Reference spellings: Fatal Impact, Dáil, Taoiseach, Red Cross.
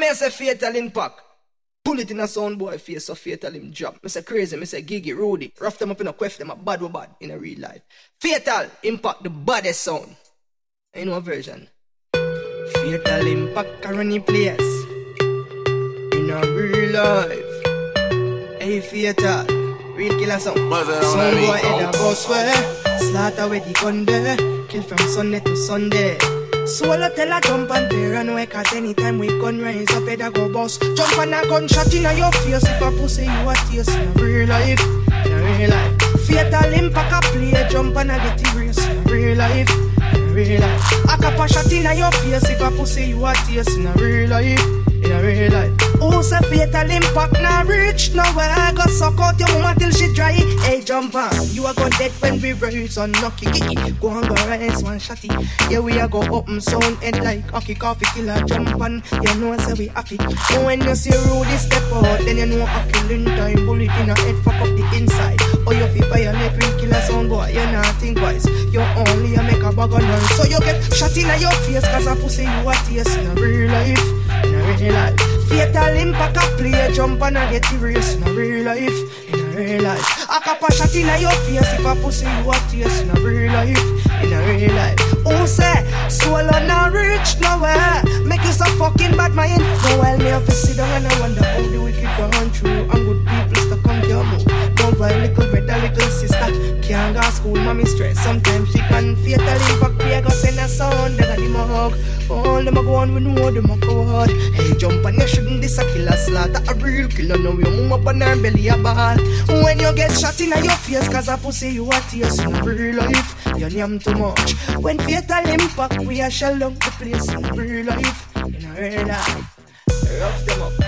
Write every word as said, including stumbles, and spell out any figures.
me I say Fatal Impact. Pull it in a sound boy face so Fatal him drop. Me say Crazy, me say Giggy, Rudy. Rough them up in a quaff them a bad with bad in a real life. Fatal Impact, the baddest sound. Ain't no version. Fatal Impact currently plays in a real life. Hey Fatal, real killer sound. Sound boy head a boss where slaughter with the gun there. Kill from Sunday to Sunday. Swallow tell a jump and they run away, cause anytime we gun rise up, head a go bust. Jump and a gun shot in your face. If a pussy you a taste in real life, in real life. Fatal Impact a play, jump and a get erased in real life, in real life. A cap a shot in your face. If a pussy you a taste in real life, in real life. Who say Fatal Impact na rich? Nowhere I go suck out your mama till she dry. Hey jump on, you a go dead when we rise on knocky. Go and go rise one shotty. Yeah we a go up and sound head like hockey. Coffee killer jump on, you know say we happy. And when you see Rudy step out, then you know a killing time. Bullet in a head, fuck up the inside. Oh you fi violate real killer sound boy, you not think twice. You only a make a bag on none. So you get shot in your face, cause a pussy you a taste in real life. In life. Fatal Impact a play, jump and a get erased in a real life, in a real life. A cap a shot in your face, if a pussy you a taste in a real life, in a real life. Who say swallow not rich nowhere? Make you so fucking bad mind. So while me up to sit down and I wonder how the wicked go on through, and good people stuck on your move. Don't buy little brother, little sister. Can't go school, mommy stress. Sometimes she can Fatal Impact play, I go send a sound. They got him a hug. All them a go on, we know them a go hard. Hey jump and you shouldn't, this a killer slaughter. A real killer now you move up on her belly a ball. When you get shot in your face, cause a pussy you a taste in real life. You name too much. When Fatal Impact we a shell down the place in real life, in real life. Rough them up.